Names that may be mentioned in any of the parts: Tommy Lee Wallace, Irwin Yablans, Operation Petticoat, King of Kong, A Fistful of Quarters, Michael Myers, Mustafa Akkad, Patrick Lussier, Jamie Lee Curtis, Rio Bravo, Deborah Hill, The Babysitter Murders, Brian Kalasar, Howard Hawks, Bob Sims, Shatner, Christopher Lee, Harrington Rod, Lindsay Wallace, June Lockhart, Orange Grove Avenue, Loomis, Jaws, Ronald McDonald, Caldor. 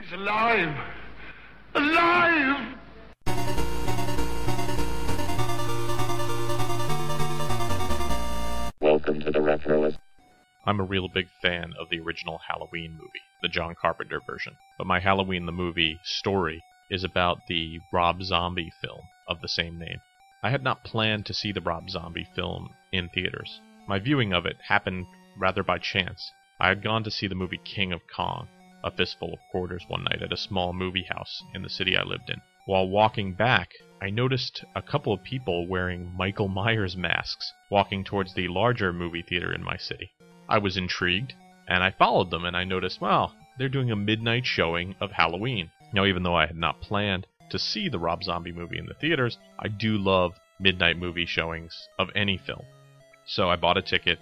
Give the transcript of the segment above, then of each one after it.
She's alive. Alive! Welcome to the Retro. I'm a real big fan of the original Halloween movie, the John Carpenter version. But my Halloween the movie story is about the Rob Zombie film of the same name. I had not planned to see the Rob Zombie film in theaters. My viewing of it happened rather by chance. I had gone to see the movie King of Kong, A Fistful of Quarters, one night at a small movie house in the city I lived in. While walking back, I noticed a couple of people wearing Michael Myers masks walking towards the larger movie theater in my city. I was intrigued, and I followed them, and I noticed, well, they're doing a midnight showing of Halloween. Now, even though I had not planned to see the Rob Zombie movie in the theaters, I do love midnight movie showings of any film. So I bought a ticket,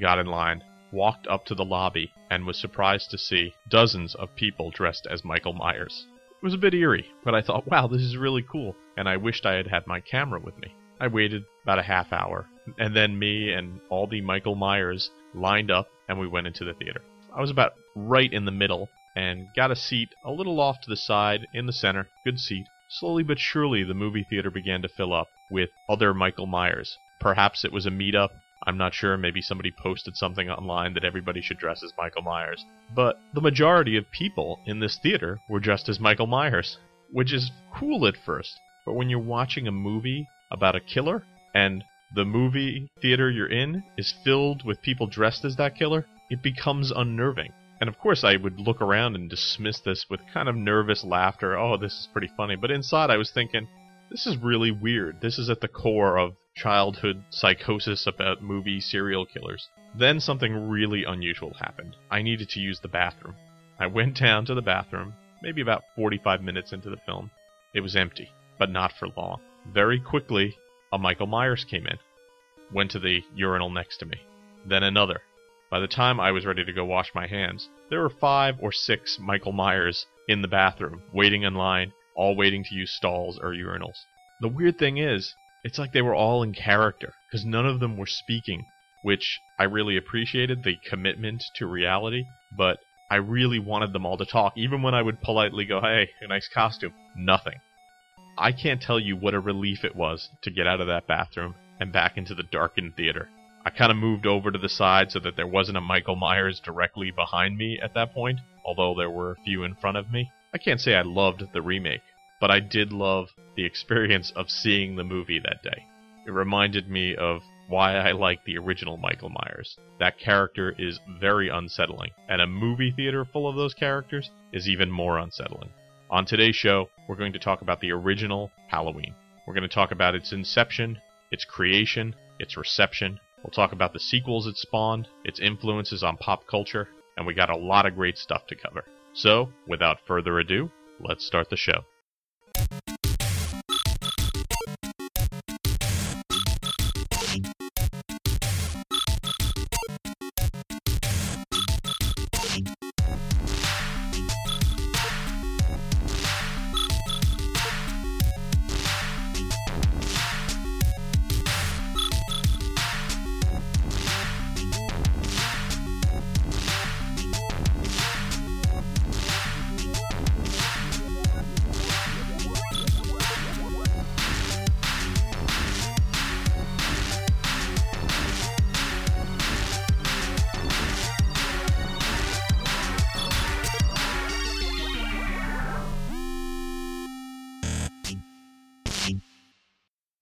got in line, walked up to the lobby, and was surprised to see dozens of people dressed as Michael Myers. It was a bit eerie, but I thought, wow, this is really cool, and I wished I had had my camera with me. I waited about a half hour, and then me and all the Michael Myers lined up, and we went into the theater. I was about right in the middle and got a seat a little off to the side in the center. Good seat. Slowly but surely, the movie theater began to fill up with other Michael Myers. Perhaps it was a meetup. I'm not sure. Maybe somebody posted something online that everybody should dress as Michael Myers. But the majority of people in this theater were dressed as Michael Myers, which is cool at first. But when you're watching a movie about a killer and the movie theater you're in is filled with people dressed as that killer, it becomes unnerving. And of course I would look around and dismiss this with kind of nervous laughter. Oh, this is pretty funny. But inside I was thinking, this is really weird. This is at the core of childhood psychosis about movie serial killers. Then something really unusual happened. I needed to use the bathroom. I went down to the bathroom, maybe about 45 minutes into the film. It was empty, but not for long. Very quickly, a Michael Myers came in, went to the urinal next to me, then another. By the time I was ready to go wash my hands, there were 5 or 6 Michael Myers in the bathroom, waiting in line, all waiting to use stalls or urinals. The weird thing is, it's like they were all in character, because none of them were speaking, which I really appreciated, the commitment to reality, but I really wanted them all to talk, even when I would politely go, hey, a nice costume, nothing. I can't tell you what a relief it was to get out of that bathroom and back into the darkened theater. I kind of moved over to the side so that there wasn't a Michael Myers directly behind me at that point, although there were a few in front of me. I can't say I loved the remake, but I did love the experience of seeing the movie that day. It reminded me of why I like the original Michael Myers. That character is very unsettling, and a movie theater full of those characters is even more unsettling. On today's show, we're going to talk about the original Halloween. We're going to talk about its inception, its creation, its reception. We'll talk about the sequels it spawned, its influences on pop culture, and we got a lot of great stuff to cover. So, without further ado, let's start the show.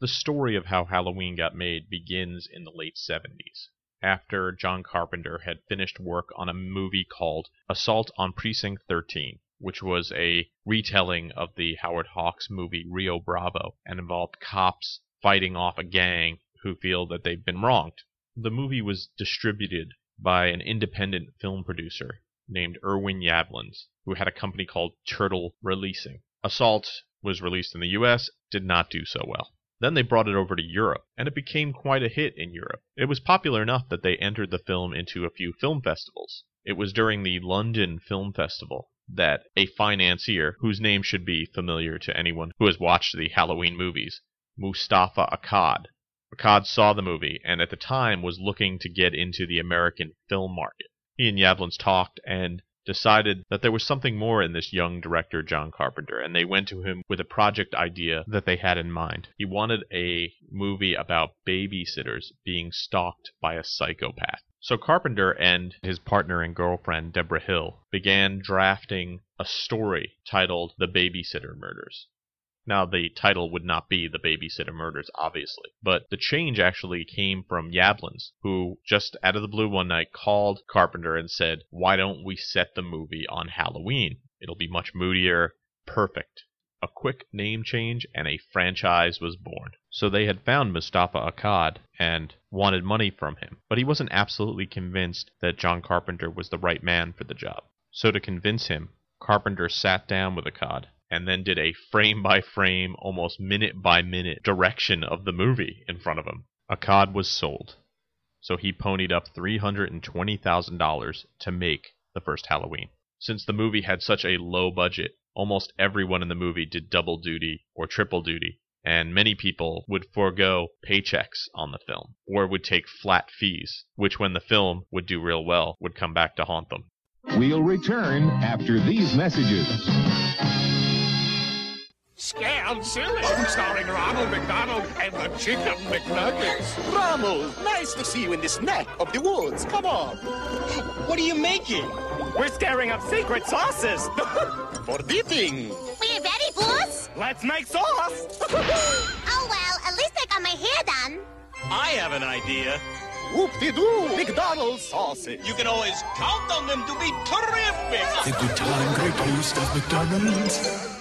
The story of how Halloween got made begins in the late 70s, after John Carpenter had finished work on a movie called Assault on Precinct 13, which was a retelling of the Howard Hawks movie Rio Bravo and involved cops fighting off a gang who feel that they've been wronged. The movie was distributed by an independent film producer named Irwin Yablans, who had a company called Turtle Releasing. Assault was released in the U.S., did not do so well. Then they brought it over to Europe, and it became quite a hit in Europe. It was popular enough that they entered the film into a few film festivals. It was during the London Film Festival that a financier, whose name should be familiar to anyone who has watched the Halloween movies, Mustafa Akkad. Akkad saw the movie, and at the time was looking to get into the American film market. He and Yablans talked and decided that there was something more in this young director, John Carpenter, and they went to him with a project idea that they had in mind. He wanted a movie about babysitters being stalked by a psychopath. So Carpenter and his partner and girlfriend, Deborah Hill, began drafting a story titled The Babysitter Murders. Now, the title would not be The Babysitter Murders, obviously, but the change actually came from Yablans, who just out of the blue one night called Carpenter and said, "Why don't we set the movie on Halloween? It'll be much moodier. Perfect." A quick name change and a franchise was born. So they had found Mustafa Akkad and wanted money from him, but he wasn't absolutely convinced that John Carpenter was the right man for the job. So to convince him, Carpenter sat down with Akkad and then did a frame-by-frame, almost minute-by-minute direction of the movie in front of him. Akkad was sold, so he ponied up $320,000 to make the first Halloween. Since the movie had such a low budget, almost everyone in the movie did double duty or triple duty, and many people would forego paychecks on the film, or would take flat fees, which when the film would do real well, would come back to haunt them. We'll return after these messages. Scared Silly, starring Ronald McDonald and the Chicken McNuggets. Ronald, nice to see you in this neck of the woods. Come on. What are you making? We're stirring up secret sauces. For dipping. We're ready, boss. Let's make sauce. Oh, well, at least I got my hair done. I have an idea. Whoop-de-doo, McDonald's sausage. You can always count on them to be terrific. The good time, great taste of McDonald's.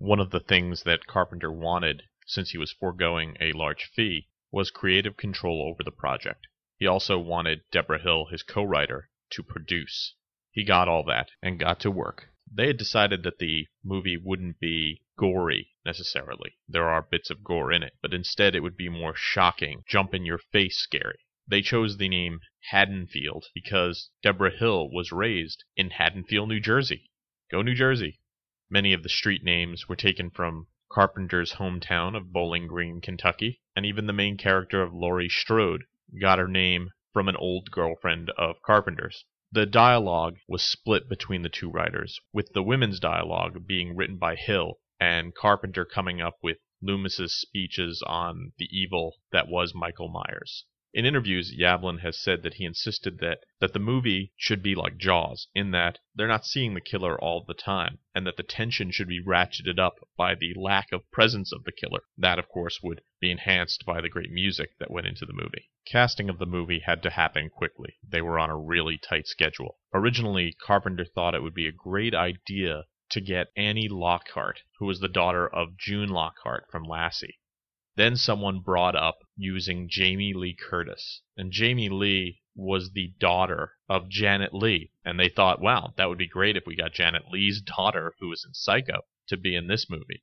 One of the things that Carpenter wanted, since he was foregoing a large fee, was creative control over the project. He also wanted Deborah Hill, his co-writer, to produce. He got all that and got to work. They had decided that the movie wouldn't be gory, necessarily. There are bits of gore in it, but instead it would be more shocking, jump-in-your-face scary. They chose the name Haddonfield because Deborah Hill was raised in Haddonfield, New Jersey. Go New Jersey! Many of the street names were taken from Carpenter's hometown of Bowling Green, Kentucky, and even the main character of Laurie Strode got her name from an old girlfriend of Carpenter's. The dialogue was split between the two writers, with the women's dialogue being written by Hill and Carpenter coming up with Loomis's speeches on the evil that was Michael Myers. In interviews, Yablans has said that he insisted that the movie should be like Jaws, in that they're not seeing the killer all the time, and that the tension should be ratcheted up by the lack of presence of the killer. That, of course, would be enhanced by the great music that went into the movie. Casting of the movie had to happen quickly. They were on a really tight schedule. Originally, Carpenter thought it would be a great idea to get Annie Lockhart, who was the daughter of June Lockhart from Lassie. Then someone brought up using Jamie Lee Curtis. And Jamie Lee was the daughter of Janet Leigh. And they thought, wow, that would be great if we got Janet Leigh's daughter, who was in Psycho, to be in this movie.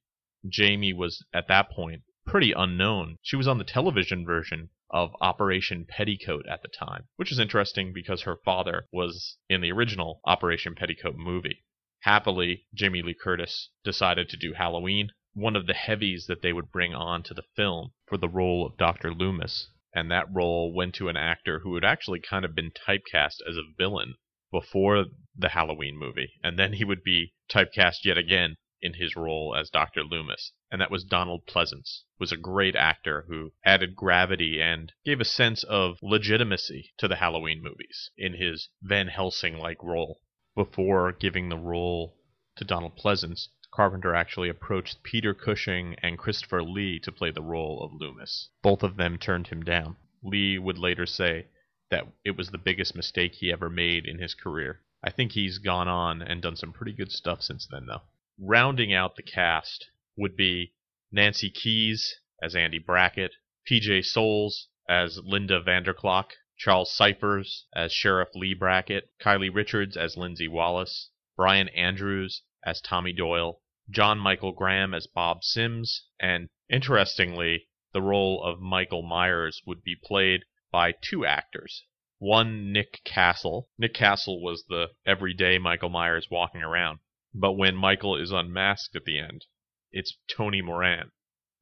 Jamie was, at that point, pretty unknown. She was on the television version of Operation Petticoat at the time, which is interesting because her father was in the original Operation Petticoat movie. Happily, Jamie Lee Curtis decided to do Halloween, one of the heavies that they would bring on to the film for the role of Dr. Loomis, and that role went to an actor who had actually kind of been typecast as a villain before the Halloween movie, and then he would be typecast yet again in his role as Dr. Loomis, and that was Donald Pleasence, who was a great actor who added gravity and gave a sense of legitimacy to the Halloween movies in his Van Helsing-like role. Before giving the role to Donald Pleasence, Carpenter actually approached Peter Cushing and Christopher Lee to play the role of Loomis. Both of them turned him down. Lee would later say that it was the biggest mistake he ever made in his career. I think he's gone on and done some pretty good stuff since then, though. Rounding out the cast would be Nancy Keyes as Andy Brackett, P.J. Souls as Linda Vanderklok, Charles Cyphers as Sheriff Lee Brackett, Kylie Richards as Lindsay Wallace, Brian Andrews as Tommy Doyle, John Michael Graham as Bob Sims, and, interestingly, the role of Michael Myers would be played by two actors. One, Nick Castle. Nick Castle was the everyday Michael Myers walking around. But when Michael is unmasked at the end, it's Tony Moran.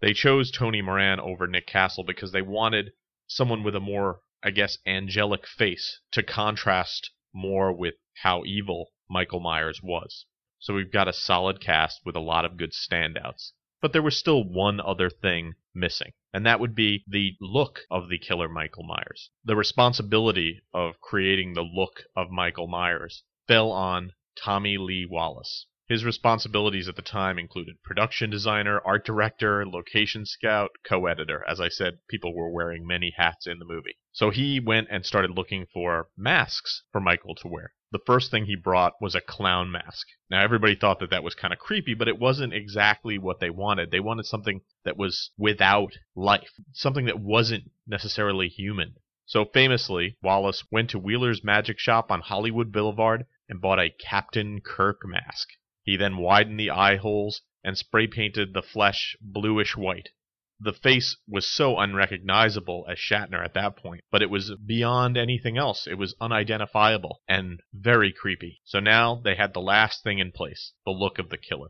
They chose Tony Moran over Nick Castle because they wanted someone with a more, I guess, angelic face to contrast more with how evil Michael Myers was. So we've got a solid cast with a lot of good standouts. But there was still one other thing missing, and that would be the look of the killer Michael Myers. The responsibility of creating the look of Michael Myers fell on Tommy Lee Wallace. His responsibilities at the time included production designer, art director, location scout, co-editor. As I said, people were wearing many hats in the movie. So he went and started looking for masks for Michael to wear. The first thing he brought was a clown mask. Now, everybody thought that that was kind of creepy, but it wasn't exactly what they wanted. They wanted something that was without life, something that wasn't necessarily human. So famously, Wallace went to Wheeler's Magic Shop on Hollywood Boulevard and bought a Captain Kirk mask. He then widened the eye holes and spray painted the flesh bluish white. The face was so unrecognizable as Shatner at that point, but it was beyond anything else. It was unidentifiable and very creepy. So now they had the last thing in place, the look of the killer.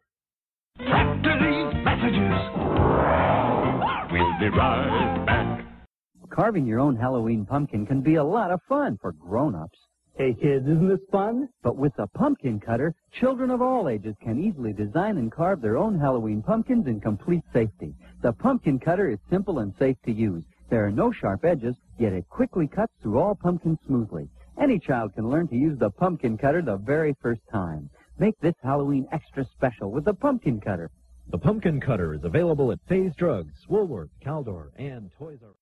After these messages, we'll be right back. Carving your own Halloween pumpkin can be a lot of fun for grown-ups. Hey kids, isn't this fun? But with the pumpkin cutter, children of all ages can easily design and carve their own Halloween pumpkins in complete safety. The pumpkin cutter is simple and safe to use. There are no sharp edges, yet it quickly cuts through all pumpkins smoothly. Any child can learn to use the pumpkin cutter the very first time. Make this Halloween extra special with the pumpkin cutter. The pumpkin cutter is available at Faze Drugs, Woolworth, Caldor, and Toys R Us.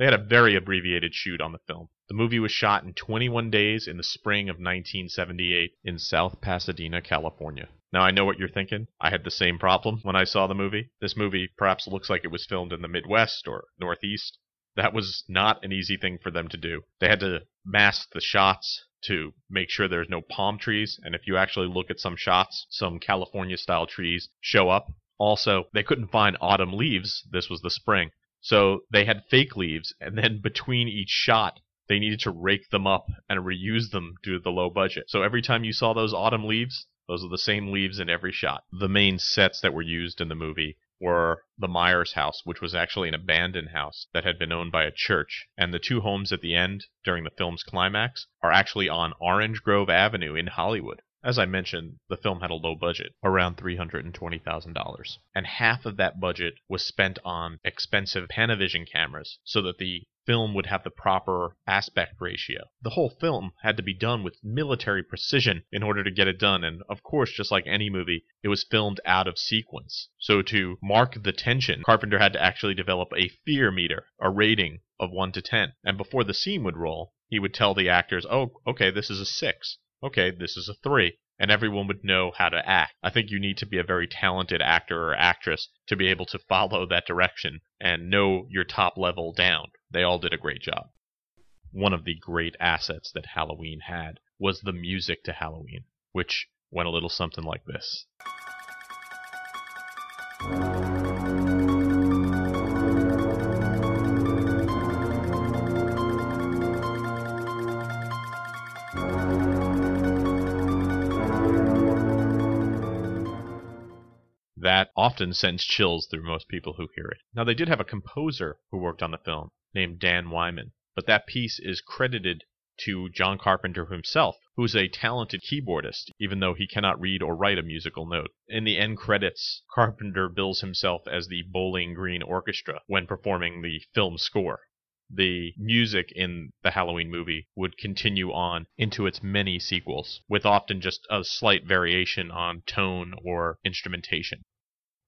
They had a very abbreviated shoot on the film. The movie was shot in 21 days in the spring of 1978 in South Pasadena, California. Now I know what you're thinking. I had the same problem when I saw the movie. This movie perhaps looks like it was filmed in the Midwest or Northeast. That was not an easy thing for them to do. They had to mask the shots to make sure there's no palm trees. And if you actually look at some shots, some California-style trees show up. Also, they couldn't find autumn leaves. This was the spring. So they had fake leaves, and then between each shot, they needed to rake them up and reuse them due to the low budget. So every time you saw those autumn leaves, those are the same leaves in every shot. The main sets that were used in the movie were the Myers house, which was actually an abandoned house that had been owned by a church. And the two homes at the end, during the film's climax, are actually on Orange Grove Avenue in Hollywood. As I mentioned, the film had a low budget, around $320,000. And half of that budget was spent on expensive Panavision cameras so that the film would have the proper aspect ratio. The whole film had to be done with military precision in order to get it done. And of course, just like any movie, it was filmed out of sequence. So to mark the tension, Carpenter had to actually develop a fear meter, a rating of 1 to 10. And before the scene would roll, he would tell the actors, oh, okay, this is a 6. Okay, this is a 3, and everyone would know how to act. I think you need to be a very talented actor or actress to be able to follow that direction and know your top level down. They all did a great job. One of the great assets that Halloween had was the music to Halloween, which went a little something like this. That often sends chills through most people who hear it. Now, they did have a composer who worked on the film named Dan Wyman, but that piece is credited to John Carpenter himself, who's a talented keyboardist, even though he cannot read or write a musical note. In the end credits, Carpenter bills himself as the Bowling Green Orchestra when performing the film score. The music in the Halloween movie would continue on into its many sequels, with often just a slight variation on tone or instrumentation.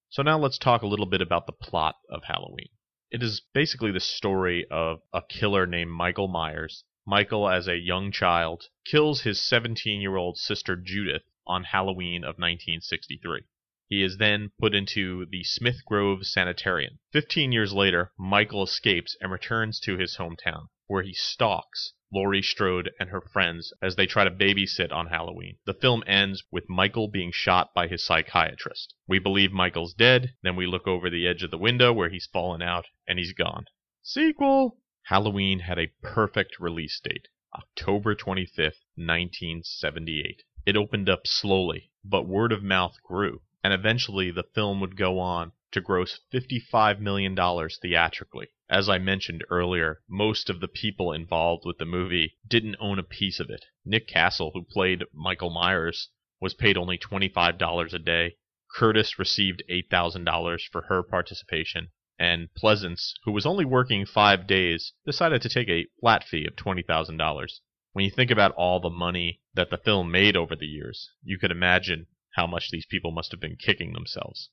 So now let's talk a little bit about the plot of Halloween. It is basically the story of a killer named Michael Myers. Michael, as a young child, kills his 17-year-old sister Judith on Halloween of 1963. He is then put into the Smith Grove Sanitarium. 15 years later, Michael escapes and returns to his hometown, where he stalks Laurie Strode and her friends as they try to babysit on Halloween. The film ends with Michael being shot by his psychiatrist. We believe Michael's dead, then we look over the edge of the window where he's fallen out, and he's gone. Sequel! Halloween had a perfect release date, October 25th, 1978. It opened up slowly, but word of mouth grew, and eventually the film would go on to gross $55 million theatrically. As I mentioned earlier, most of the people involved with the movie didn't own a piece of it. Nick Castle, who played Michael Myers, was paid only $25 a day. Curtis received $8,000 for her participation. And Pleasence, who was only working 5 days, decided to take a flat fee of $20,000. When you think about all the money that the film made over the years, you could imagine how much these people must have been kicking themselves.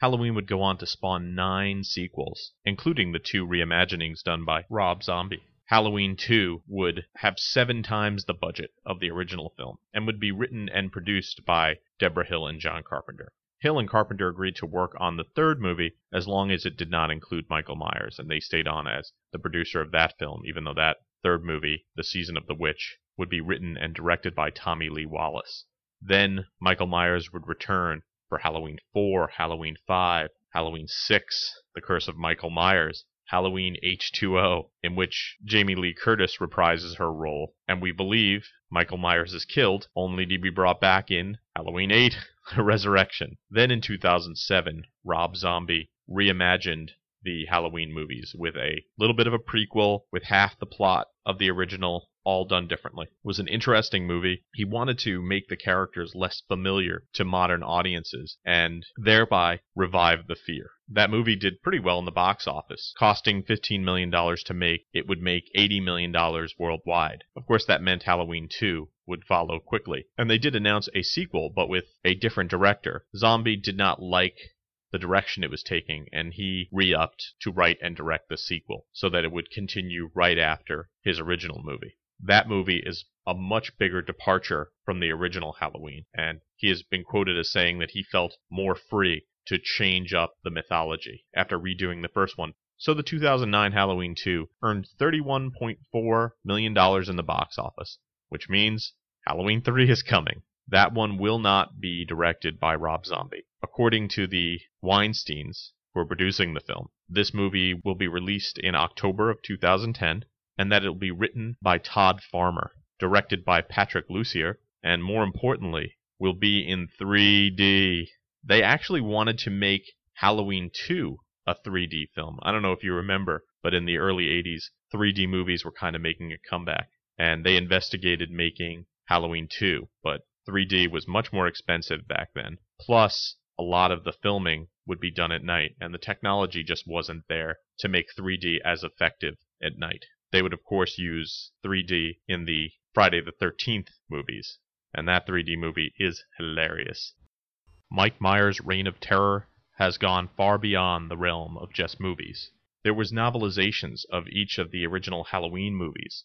Halloween would go on to spawn 9 sequels, including the 2 reimaginings done by Rob Zombie. Halloween 2 would have 7 times the budget of the original film, and would be written and produced by Deborah Hill and John Carpenter. Hill and Carpenter agreed to work on the third movie as long as it did not include Michael Myers, and they stayed on as the producer of that film, even though that third movie, The Season of the Witch, would be written and directed by Tommy Lee Wallace. Then Michael Myers would return for Halloween 4, Halloween 5, Halloween 6, The Curse of Michael Myers, Halloween H2O, in which Jamie Lee Curtis reprises her role, and we believe Michael Myers is killed, only to be brought back in Halloween 8, The Resurrection. Then in 2007, Rob Zombie reimagined the Halloween movies with a little bit of a prequel with half the plot of the original, all done differently. It was an interesting movie. He wanted to make the characters less familiar to modern audiences and thereby revive the fear. That movie did pretty well in the box office. Costing $15 million to make, it would make $80 million worldwide. Of course, that meant Halloween 2 would follow quickly. And they did announce a sequel, but with a different director. Zombie did not like the direction it was taking, and he re-upped to write and direct the sequel so that it would continue right after his original movie. That movie is a much bigger departure from the original Halloween, and he has been quoted as saying that he felt more free to change up the mythology after redoing the first one. So the 2009 Halloween 2 earned $31.4 million in the box office, which means Halloween 3 is coming. That one will not be directed by Rob Zombie. According to the Weinsteins, who are producing the film, this movie will be released in October of 2010, and that it will be written by Todd Farmer, directed by Patrick Lussier, and more importantly, will be in 3D. They actually wanted to make Halloween 2 a 3D film. I don't know if you remember, but in the early 80s, 3D movies were kind of making a comeback, and they investigated making Halloween 2, but 3D was much more expensive back then. Plus, a lot of the filming would be done at night, and the technology just wasn't there to make 3D as effective at night. They would, of course, use 3D in the Friday the 13th movies, and that 3D movie is hilarious. Mike Myers' reign of terror has gone far beyond the realm of just movies. There was novelizations of each of the original Halloween movies.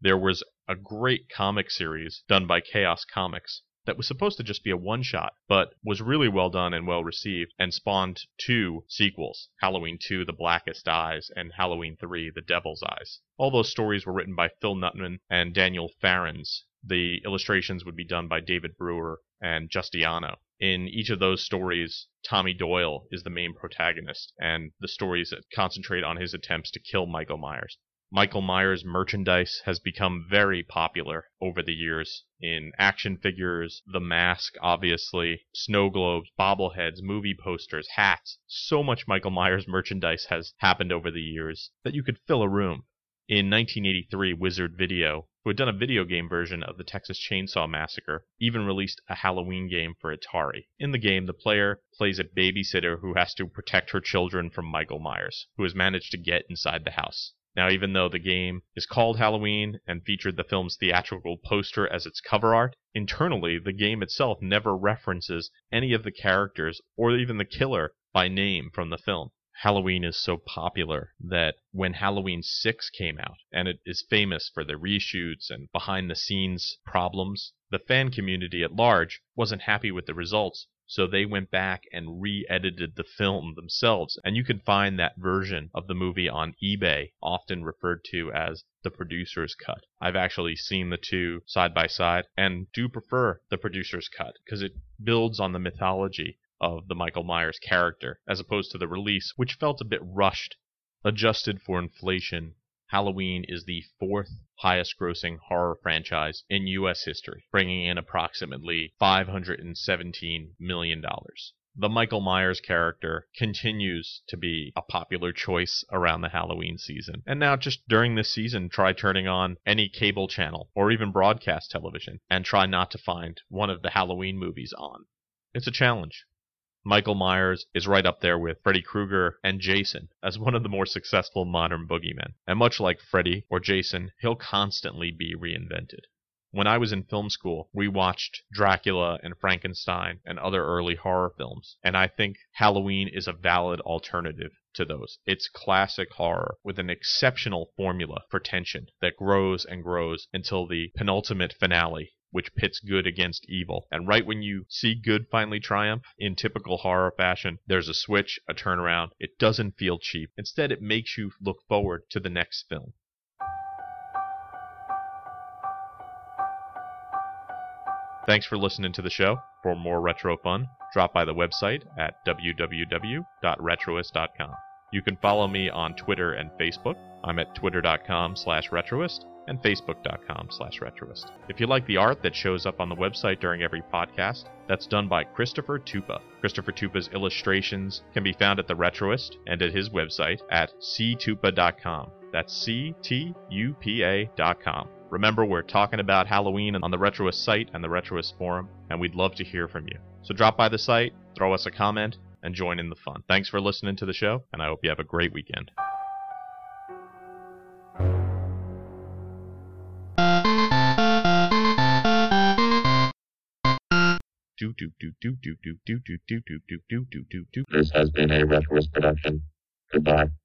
There was a great comic series done by Chaos Comics that was supposed to just be a one-shot, but was really well done and well received, and spawned 2 sequels, Halloween 2, The Blackest Eyes, and Halloween 3, The Devil's Eyes. All those stories were written by Phil Nuttman and Daniel Farrens. The illustrations would be done by David Brewer and Justiano. In each of those stories, Tommy Doyle is the main protagonist, and the stories concentrate on his attempts to kill Michael Myers. Michael Myers merchandise has become very popular over the years in action figures, the mask, obviously, snow globes, bobbleheads, movie posters, hats. So much Michael Myers merchandise has happened over the years that you could fill a room. In 1983, Wizard Video, who had done a video game version of the Texas Chainsaw Massacre, even released a Halloween game for Atari. In the game, the player plays a babysitter who has to protect her children from Michael Myers, who has managed to get inside the house. Now, even though the game is called Halloween and featured the film's theatrical poster as its cover art, internally, the game itself never references any of the characters or even the killer by name from the film. Halloween is so popular that when Halloween 6 came out, and it is famous for the reshoots and behind-the-scenes problems, the fan community at large wasn't happy with the results, So they went back and re-edited the film themselves. And you can find that version of the movie on eBay, often referred to as the producer's cut. I've actually seen the two side by side and do prefer the producer's cut because it builds on the mythology of the Michael Myers character, as opposed to the release, which felt a bit rushed. Adjusted for inflation, Halloween is the fourth highest-grossing horror franchise in U.S. history, bringing in approximately $517 million. The Michael Myers character continues to be a popular choice around the Halloween season. And now just during this season, try turning on any cable channel or even broadcast television and try not to find one of the Halloween movies on. It's a challenge. Michael Myers is right up there with Freddy Krueger and Jason as one of the more successful modern boogeymen. And much like Freddy or Jason, he'll constantly be reinvented. When I was in film school, we watched Dracula and Frankenstein and other early horror films, and I think Halloween is a valid alternative to those. It's classic horror with an exceptional formula for tension that grows and grows until the penultimate finale, which pits good against evil. And right when you see good finally triumph, in typical horror fashion, there's a switch, a turnaround. It doesn't feel cheap. Instead, it makes you look forward to the next film. Thanks for listening to the show. For more retro fun, drop by the website at www.retroist.com. You can follow me on Twitter and Facebook. I'm at twitter.com/retroist. and facebook.com/retroist. If you like the art that shows up on the website during every podcast, that's done by Christopher Tupa. Christopher Tupa's illustrations can be found at The Retroist and at his website at ctupa.com. That's ctupa.com. Remember, we're talking about Halloween on the Retroist site and the Retroist forum, and we'd love to hear from you. So drop by the site, throw us a comment, and join in the fun. Thanks for listening to the show, and I hope you have a great weekend. This has been a Retroist production. Goodbye.